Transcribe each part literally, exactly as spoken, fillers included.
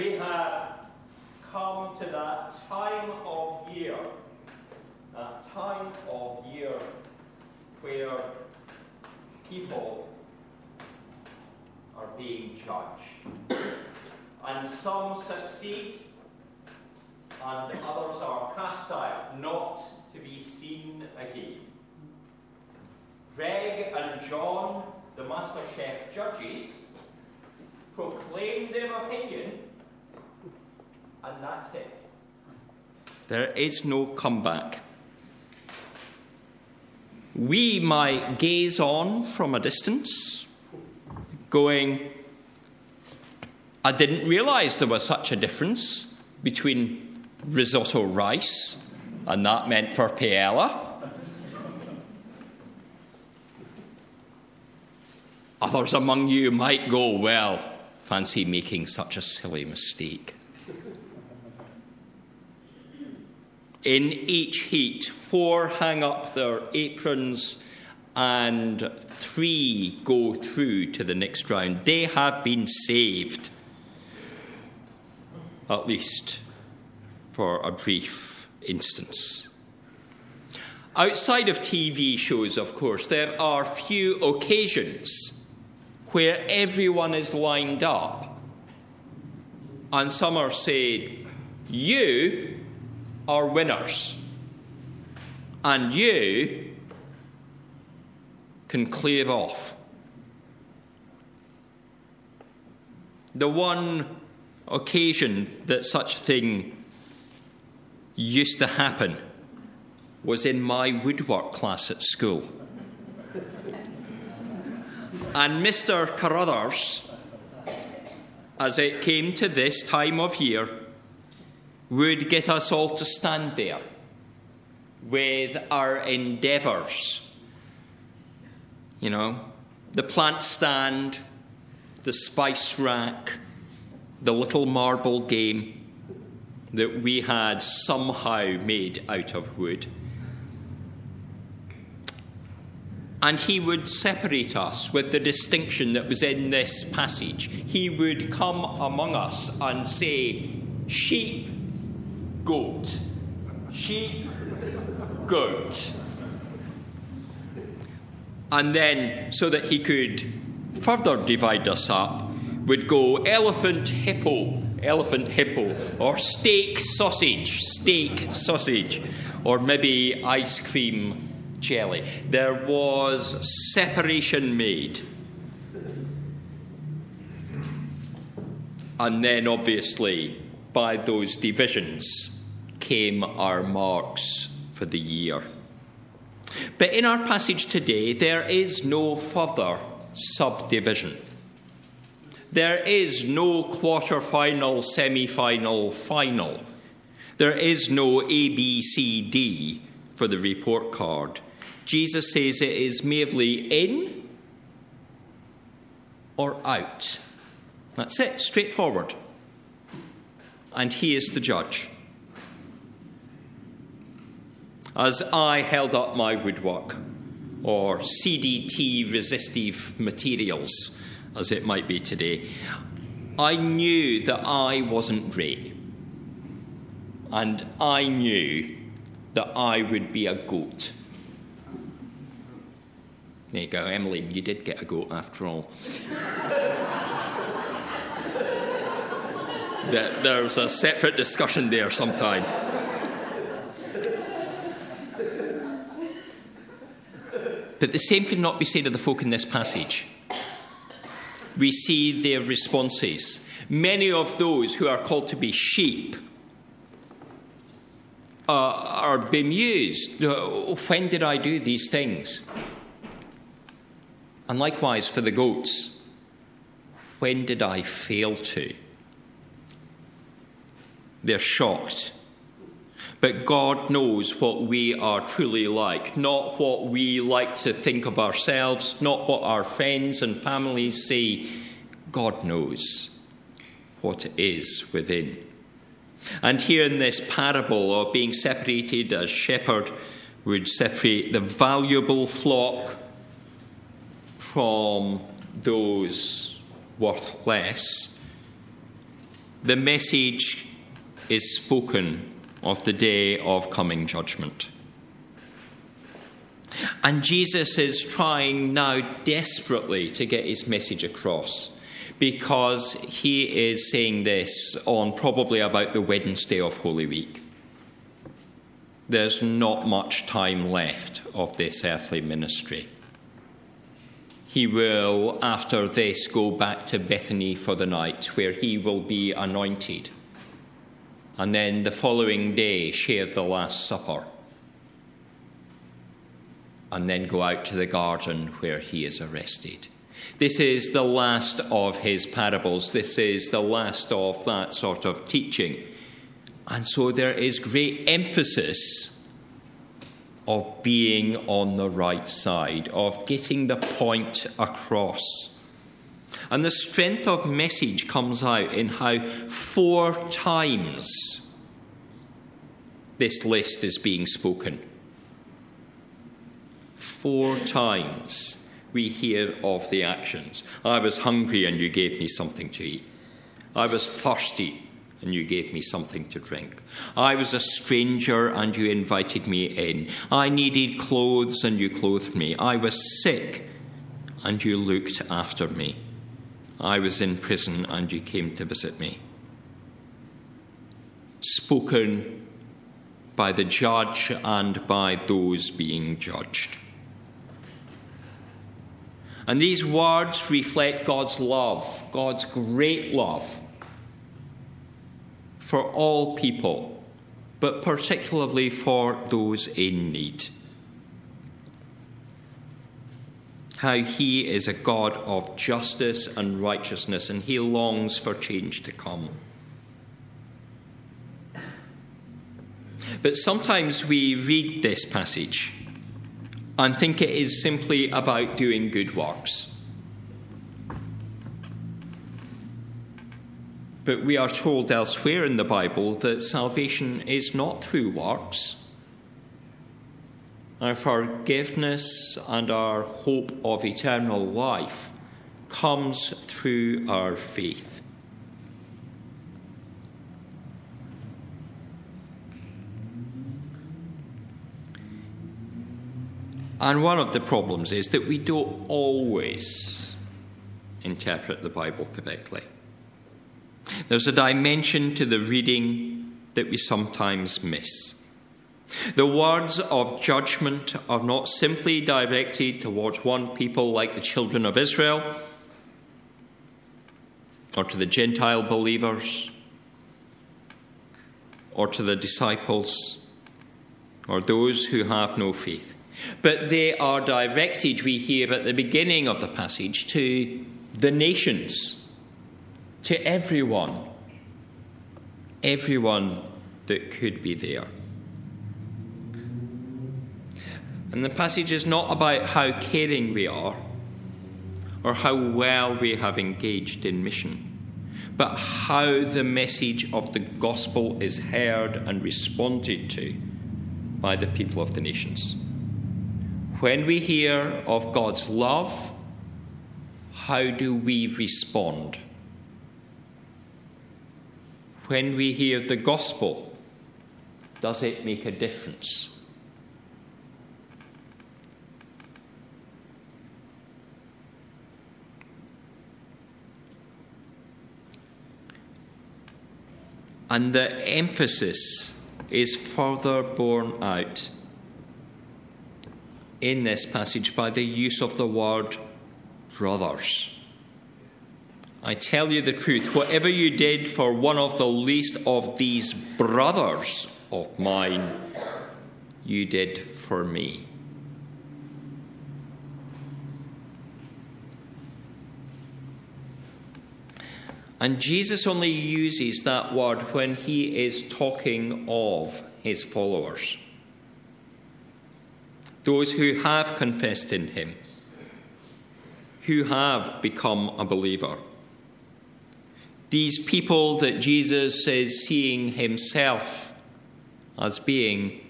We have come to that time of year, that time of year where people are being judged. And some succeed, and others are cast out, not to be seen again. Greg and John, the Master Chef judges, proclaim their opinion, and that's it. There is no comeback. We might gaze on from a distance, going, I didn't realise there was such a difference between risotto rice and that meant for paella. Others among you might go, well, fancy making such a silly mistake. In each heat, four hang up their aprons and three go through to the next round. They have been saved, at least for a brief instance. Outside of T V shows, of course, there are few occasions where everyone is lined up and some are saying, you are winners and you can clear off. The one occasion that such thing used to happen was in my woodwork class at school. And Mister Carruthers, as it came to this time of year, would get us all to stand there with our endeavours. You know, the plant stand, the spice rack, the little marble game that we had somehow made out of wood. And he would separate us with the distinction that was in this passage. He would come among us and say, sheep, goat, sheep, goat. And then, so that he could further divide us up, would go elephant, hippo, elephant, hippo, or steak, sausage, steak, sausage, or maybe ice cream, jelly. There was separation made. And then, obviously, by those divisions came our marks for the year. But in our passage today, there is no further subdivision. There is no quarter-final, semi-final, final. There is no A, B, C, D for the report card. Jesus says it is merely in or out. That's it, straightforward. And he is the judge. As I held up my woodwork, or C D T resistive materials, as it might be today, I knew that I wasn't great. And I knew that I would be a goat. There you go, Emmeline, you did get a goat after all. There's a separate discussion there sometime. But the same could not be said of the folk in this passage. We see their responses. Many of those who are called to be sheep uh, are bemused. When did I do these things? And likewise for the goats. When did I fail to? They're shocked. But God knows what we are truly like, not what we like to think of ourselves, not what our friends and families say. God knows what is within. And here in this parable of being separated as shepherd would separate the valuable flock from those worth less. The message is spoken of the day of coming judgment. And Jesus is trying now desperately to get his message across, because he is saying this on probably about the Wednesday of Holy Week. There's not much time left of this earthly ministry. He will, after this, go back to Bethany for the night, where he will be anointed, and then the following day share the Last Supper, and then go out to the garden where he is arrested. This is the last of his parables. This is the last of that sort of teaching. And so there is great emphasis of being on the right side, of getting the point across. And the strength of message comes out in how four times this list is being spoken. Four times we hear of the actions. I was hungry and you gave me something to eat. I was thirsty and you gave me something to drink. I was a stranger and you invited me in. I needed clothes and you clothed me. I was sick and you looked after me. I was in prison and you came to visit me. Spoken by the judge and by those being judged. And these words reflect God's love, God's great love for all people, but particularly for those in need. How he is a God of justice and righteousness, and he longs for change to come. But sometimes we read this passage and think it is simply about doing good works. But we are told elsewhere in the Bible that salvation is not through works. Our forgiveness and our hope of eternal life comes through our faith. And one of the problems is that we don't always interpret the Bible correctly. There's a dimension to the reading that we sometimes miss. The words of judgment are not simply directed towards one people like the children of Israel, or to the Gentile believers, or to the disciples, or those who have no faith. But they are directed, we hear at the beginning of the passage, to the nations, to everyone, everyone that could be there. And the passage is not about how caring we are or how well we have engaged in mission, but how the message of the gospel is heard and responded to by the people of the nations. When we hear of God's love, how do we respond? When we hear the gospel, does it make a difference? And the emphasis is further borne out in this passage by the use of the word brothers. I tell you the truth, whatever you did for one of the least of these brothers of mine, you did for me. And Jesus only uses that word when he is talking of his followers, those who have confessed in him, who have become a believer. These people that Jesus is seeing himself as being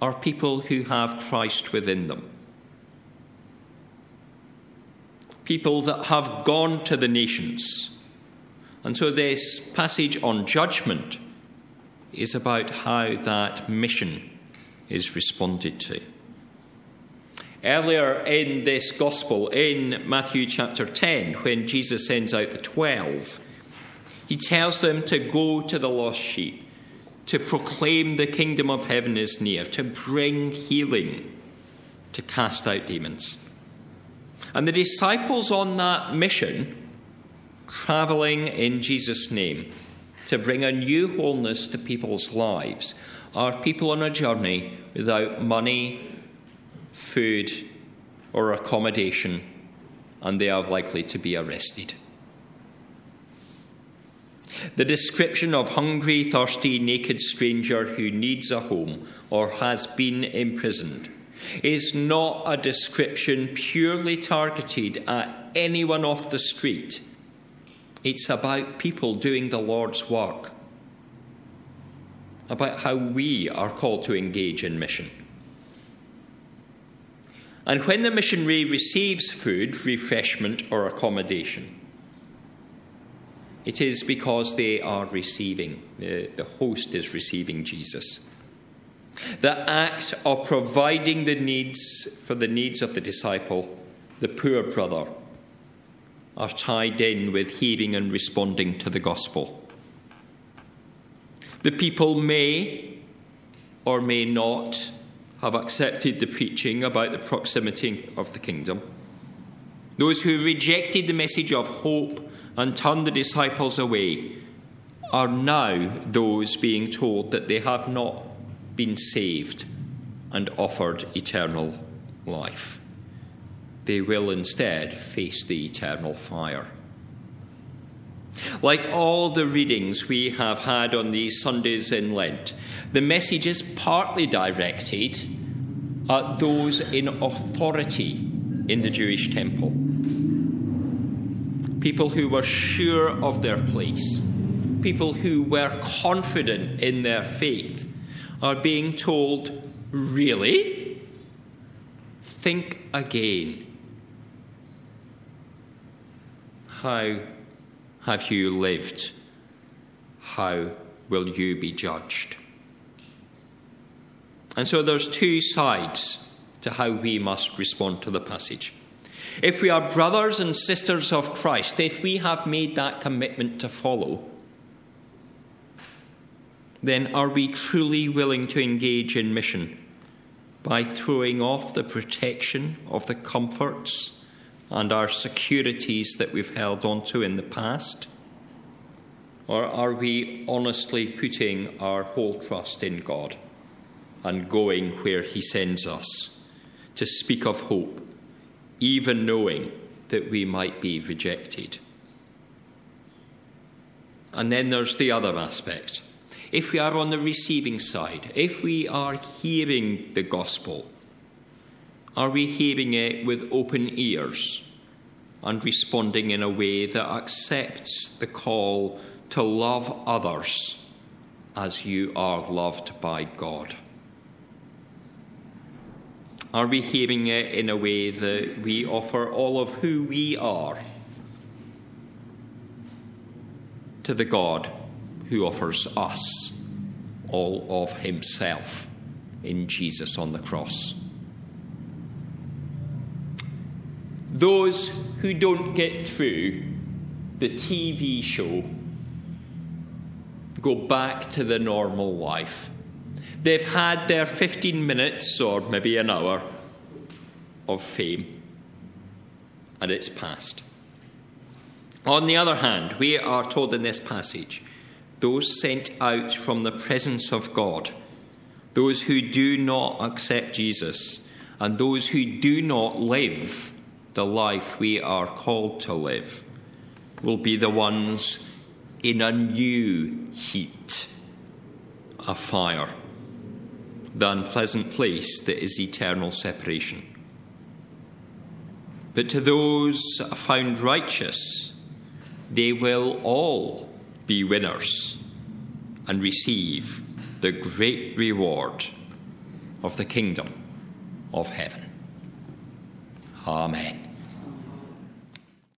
are people who have Christ within them. People that have gone to the nations And so this passage on judgment is about how that mission is responded to. Earlier in this gospel, in Matthew chapter ten, when Jesus sends out the twelve, he tells them to go to the lost sheep, to proclaim the kingdom of heaven is near, to bring healing, to cast out demons. And the disciples on that mission, travelling in Jesus' name, to bring a new wholeness to people's lives, are people on a journey without money, food, or accommodation, and they are likely to be arrested. The description of hungry, thirsty, naked stranger who needs a home or has been imprisoned is not a description purely targeted at anyone off the street. It's about people doing the Lord's work, about how we are called to engage in mission. And when the missionary receives food, refreshment, or accommodation, it is because they are receiving, the, the host is receiving Jesus. The act of providing the needs for the needs of the disciple, the poor brother, are tied in with hearing and responding to the gospel. The people may or may not have accepted the preaching about the proximity of the kingdom. Those who rejected the message of hope and turned the disciples away are now those being told that they have not been saved and offered eternal life. They will instead face the eternal fire. Like all the readings we have had on these Sundays in Lent, the message is partly directed at those in authority in the Jewish temple. People who were sure of their place, people who were confident in their faith, are being told, really? Think again. How have you lived? How will you be judged? And so there's two sides to how we must respond to the passage. If we are brothers and sisters of Christ, if we have made that commitment to follow, then are we truly willing to engage in mission by throwing off the protection of the comforts and our securities that we've held onto in the past? Or are we honestly putting our whole trust in God and going where he sends us to speak of hope, even knowing that we might be rejected? And then there's the other aspect. If we are on the receiving side, if we are hearing the gospel, are we hearing it with open ears and responding in a way that accepts the call to love others as you are loved by God? Are we hearing it in a way that we offer all of who we are to the God who offers us all of himself in Jesus on the cross? Those who don't get through the T V show go back to the normal life. They've had their fifteen minutes or maybe an hour of fame, and it's past. On the other hand, we are told in this passage, those sent out from the presence of God, those who do not accept Jesus, and those who do not live the life we are called to live, will be the ones in a new heat, a fire, the unpleasant place that is eternal separation. But to those found righteous, they will all be winners and receive the great reward of the kingdom of heaven. Amen.